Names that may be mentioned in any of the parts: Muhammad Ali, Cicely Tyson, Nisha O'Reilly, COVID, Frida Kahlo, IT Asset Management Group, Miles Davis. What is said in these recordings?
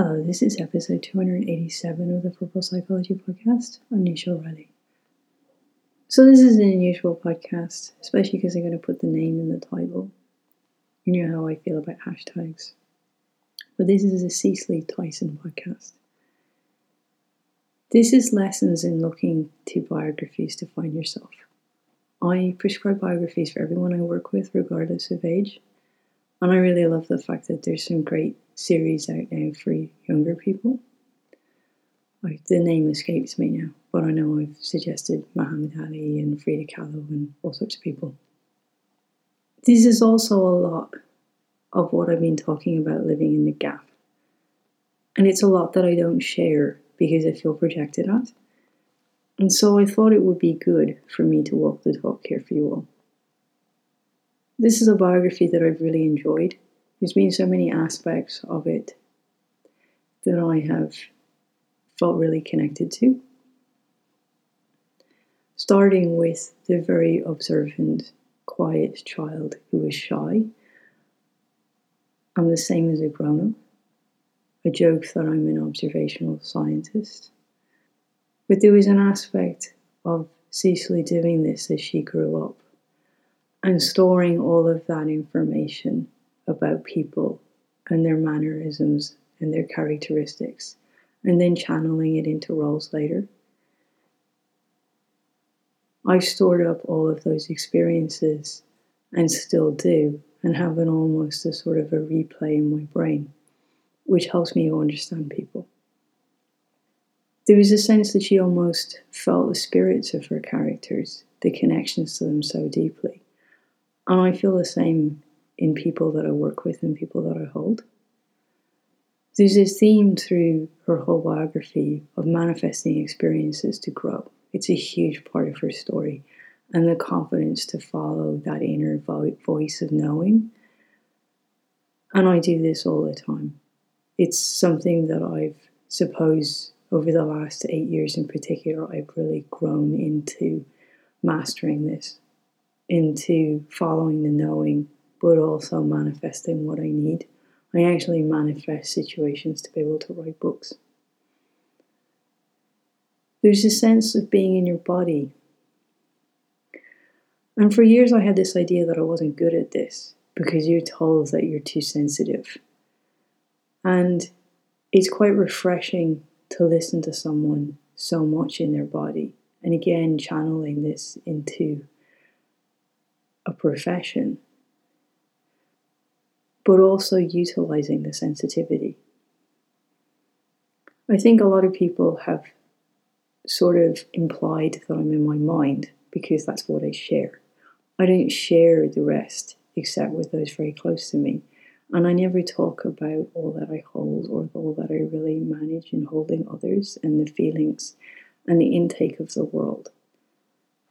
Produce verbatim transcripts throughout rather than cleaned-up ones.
Hello, this is episode two hundred eighty-seven of the Football Psychology Podcast. I'm Nisha O'Reilly. So this is an unusual podcast, especially because I'm going to put the name in the title. You know how I feel about hashtags. But this is a Cicely Tyson podcast. This is lessons in looking to biographies to find yourself. I prescribe biographies for everyone I work with, regardless of age. And I really love the fact that there's some great series out now for younger people. Like, the name escapes me now, but I know I've suggested Muhammad Ali and Frida Kahlo and all sorts of people. This is also a lot of what I've been talking about, living in the gap. And it's a lot that I don't share because I feel projected at. And so I thought it would be good for me to walk the talk here for you all. This is a biography that I've really enjoyed. There's been so many aspects of it that I have felt really connected to. Starting with the very observant, quiet child who was shy. I'm the same as a grown-up. I joke that I'm an observational scientist. But there was an aspect of Cicely doing this as she grew up, and storing all of that information about people and their mannerisms and their characteristics, and then channeling it into roles later. I stored up all of those experiences and still do, and have an almost a sort of a replay in my brain, which helps me understand people. There was a sense that she almost felt the spirits of her characters, the connections to them so deeply. And I feel the same in people that I work with and people that I hold. There's this theme through her whole biography of manifesting experiences to grow. It's a huge part of her story, and the confidence to follow that inner vo- voice of knowing. And I do this all the time. It's something that I've, suppose, over the last eight years in particular, I've really grown into mastering this, into following the knowing, but also manifesting what I need. I actually manifest situations to be able to write books. There's a sense of being in your body. And for years I had this idea that I wasn't good at this, because you're told that you're too sensitive. And it's quite refreshing to listen to someone so much in their body. And again, channeling this into a profession, but also utilizing the sensitivity. I think a lot of people have sort of implied that I'm in my mind because that's what I share. I don't share the rest except with those very close to me, and I never talk about all that I hold or all that I really manage in holding others, and the feelings and the intake of the world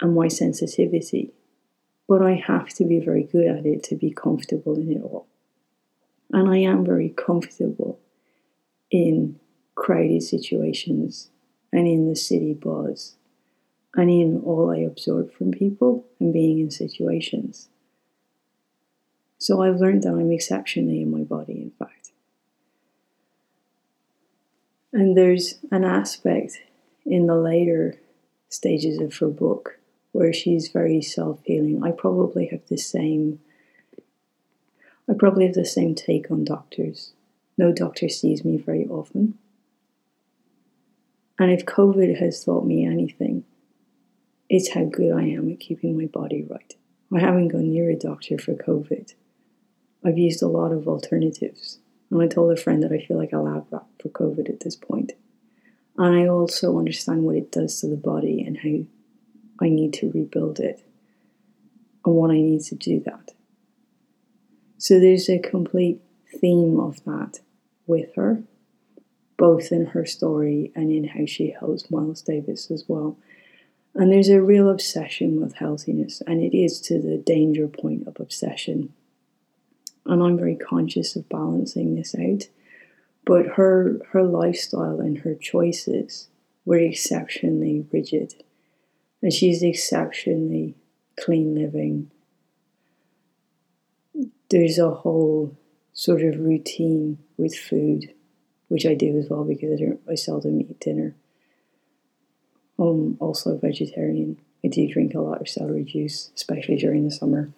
and my sensitivity. But I have to be very good at it to be comfortable in it all. And I am very comfortable in crowded situations and in the city buzz and in all I absorb from people and being in situations. So I've learned that I'm exceptionally in my body, in fact. And there's an aspect in the later stages of her book where she's very self-healing. I probably have the same, I probably have the same take on doctors. No doctor sees me very often. And if COVID has taught me anything, it's how good I am at keeping my body right. I haven't gone near a doctor for COVID. I've used a lot of alternatives. And I told a friend that I feel like a lab rat for COVID at this point. And I also understand what it does to the body and how I need to rebuild it, and what I need to do that. So there's a complete theme of that with her, both in her story and in how she helps Miles Davis as well. And there's a real obsession with healthiness, and it is to the danger point of obsession. And I'm very conscious of balancing this out, but her, her lifestyle and her choices were exceptionally rigid. And she's exceptionally clean living. There's a whole sort of routine with food which I do as well because I seldom eat dinner. I'm also a vegetarian. I do drink a lot of celery juice, especially during the summer.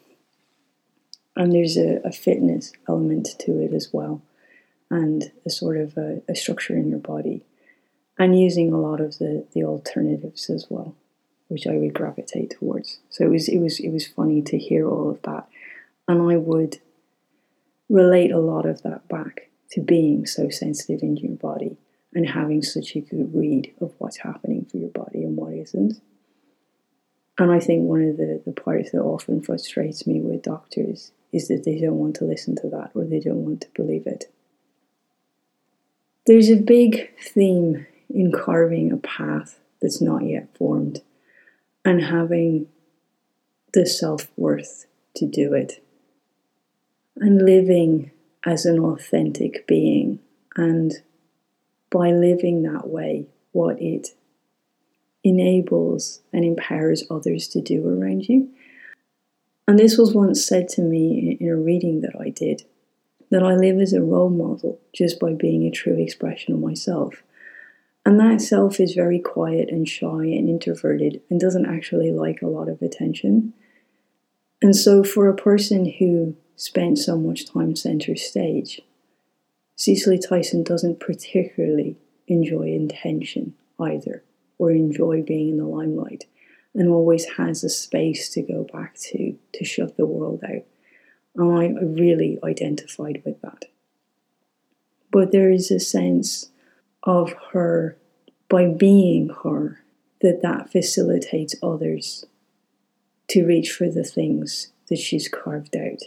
And there's a, a fitness element to it as well, and a sort of a, a structure in your body, and using a lot of the, the alternatives as well, which I would gravitate towards. So it was it was it was funny to hear all of that, and I would relate a lot of that back to being so sensitive in your body and having such a good read of what's happening for your body and what isn't. And I think one of the, the parts that often frustrates me with doctors is that they don't want to listen to that, or they don't want to believe it. There's a big theme in carving a path that's not yet formed and having the self-worth to do it, and living as an authentic being, and by living that way, what it enables and empowers others to do around you. And this was once said to me in a reading that I did, that I live as a role model just by being a true expression of myself. And that self is very quiet and shy and introverted and doesn't actually like a lot of attention. And so for a person who spent so much time center stage, Cicely Tyson doesn't particularly enjoy intention either, or enjoy being in the limelight, and always has a space to go back to, to shut the world out. And I really identified with that. But there is a sense of her, by being her, that that facilitates others to reach for the things that she's carved out.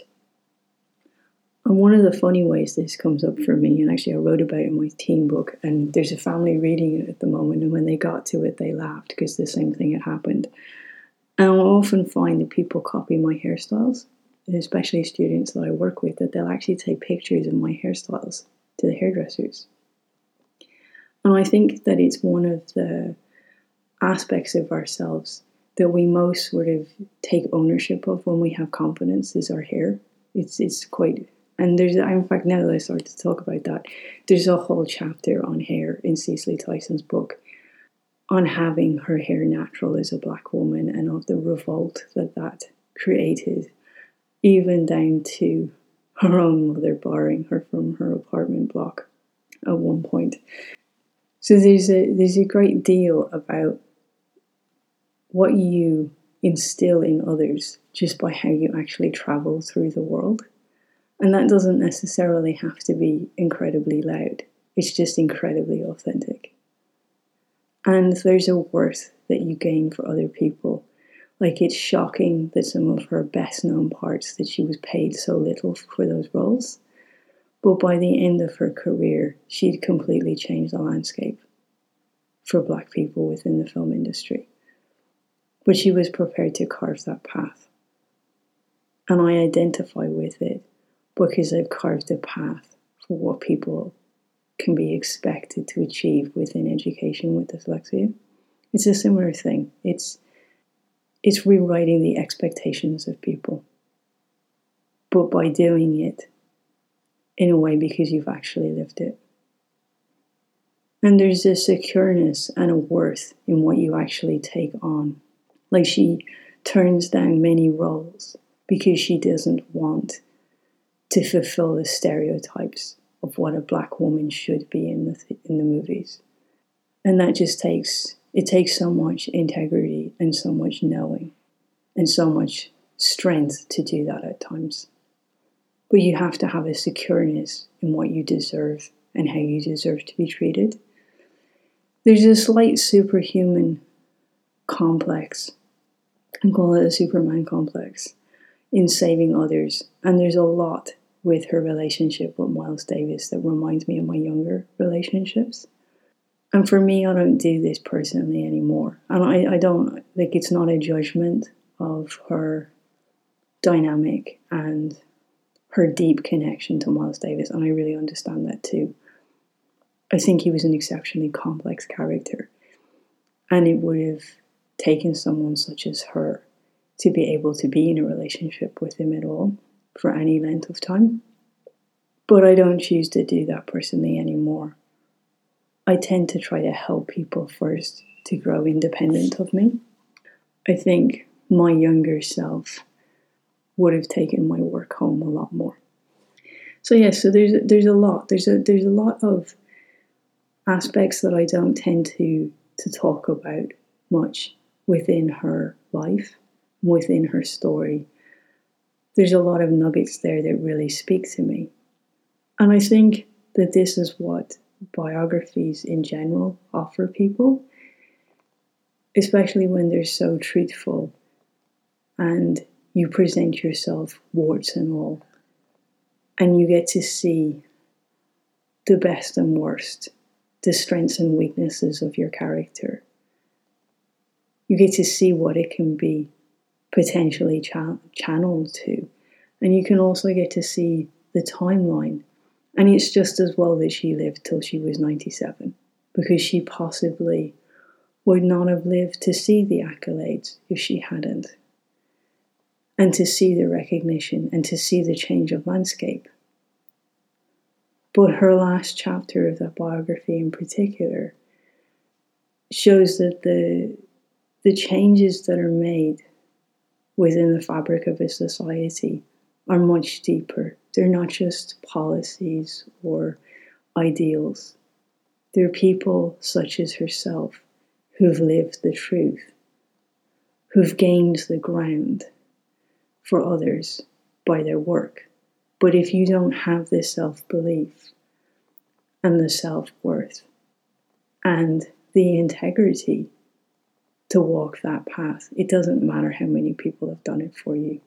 And one of the funny ways this comes up for me, and actually I wrote about it in my teen book, and there's a family reading it at the moment, and when they got to it, they laughed because the same thing had happened. And I often find that people copy my hairstyles, especially students that I work with, that they'll actually take pictures of my hairstyles to the hairdressers. And I think that it's one of the aspects of ourselves that we most sort of take ownership of when we have confidence is our hair. It's, it's quite... And there's, in fact, now that I start to talk about that, there's a whole chapter on hair in Cicely Tyson's book on having her hair natural as a black woman, and of the revolt that that created, even down to her own mother barring her from her apartment block at one point. So there's a, there's a great deal about what you instill in others just by how you actually travel through the world. And that doesn't necessarily have to be incredibly loud. It's just incredibly authentic. And there's a worth that you gain for other people. Like, it's shocking that some of her best known parts, that she was paid so little for those roles. But by the end of her career, she'd completely changed the landscape for black people within the film industry. But she was prepared to carve that path. And I identify with it, because I've carved a path for what people can be expected to achieve within education with dyslexia. It's a similar thing. It's it's rewriting the expectations of people, but by doing it in a way because you've actually lived it. And there's a secureness and a worth in what you actually take on. Like, she turns down many roles because she doesn't want to fulfill the stereotypes of what a black woman should be in the th- in the movies. And that just takes, it takes so much integrity and so much knowing and so much strength to do that at times. But you have to have a secureness in what you deserve and how you deserve to be treated. There's a slight superhuman complex, and call it a Superman complex, in saving others. And there's a lot with her relationship with Miles Davis that reminds me of my younger relationships. And for me, I don't do this personally anymore. And I, I don't, like, it's not a judgment of her dynamic and her deep connection to Miles Davis, and I really understand that too. I think he was an exceptionally complex character, and it would have taken someone such as her to be able to be in a relationship with him at all for any length of time. But I don't choose to do that personally anymore. I tend to try to help people first to grow independent of me. I think my younger self would have taken my work home a lot more. So yeah, so there's there's a lot there's a there's a lot of aspects that I don't tend to to talk about much within her life, within her story. There's a lot of nuggets there that really speak to me. And I think that this is what biographies in general offer people, especially when they're so truthful and you present yourself, warts and all, and you get to see the best and worst, the strengths and weaknesses of your character. You get to see what it can be potentially cha- channeled to. And you can also get to see the timeline. And it's just as well that she lived till she was ninety-seven, because she possibly would not have lived to see the accolades if she hadn't, and to see the recognition and to see the change of landscape. But her last chapter of that biography in particular shows that the the changes that are made within the fabric of a society are much deeper. They're not just policies or ideals. They're people such as herself who've lived the truth, who've gained the ground for others by their work. But if you don't have the self-belief and the self-worth and the integrity to walk that path, it doesn't matter how many people have done it for you.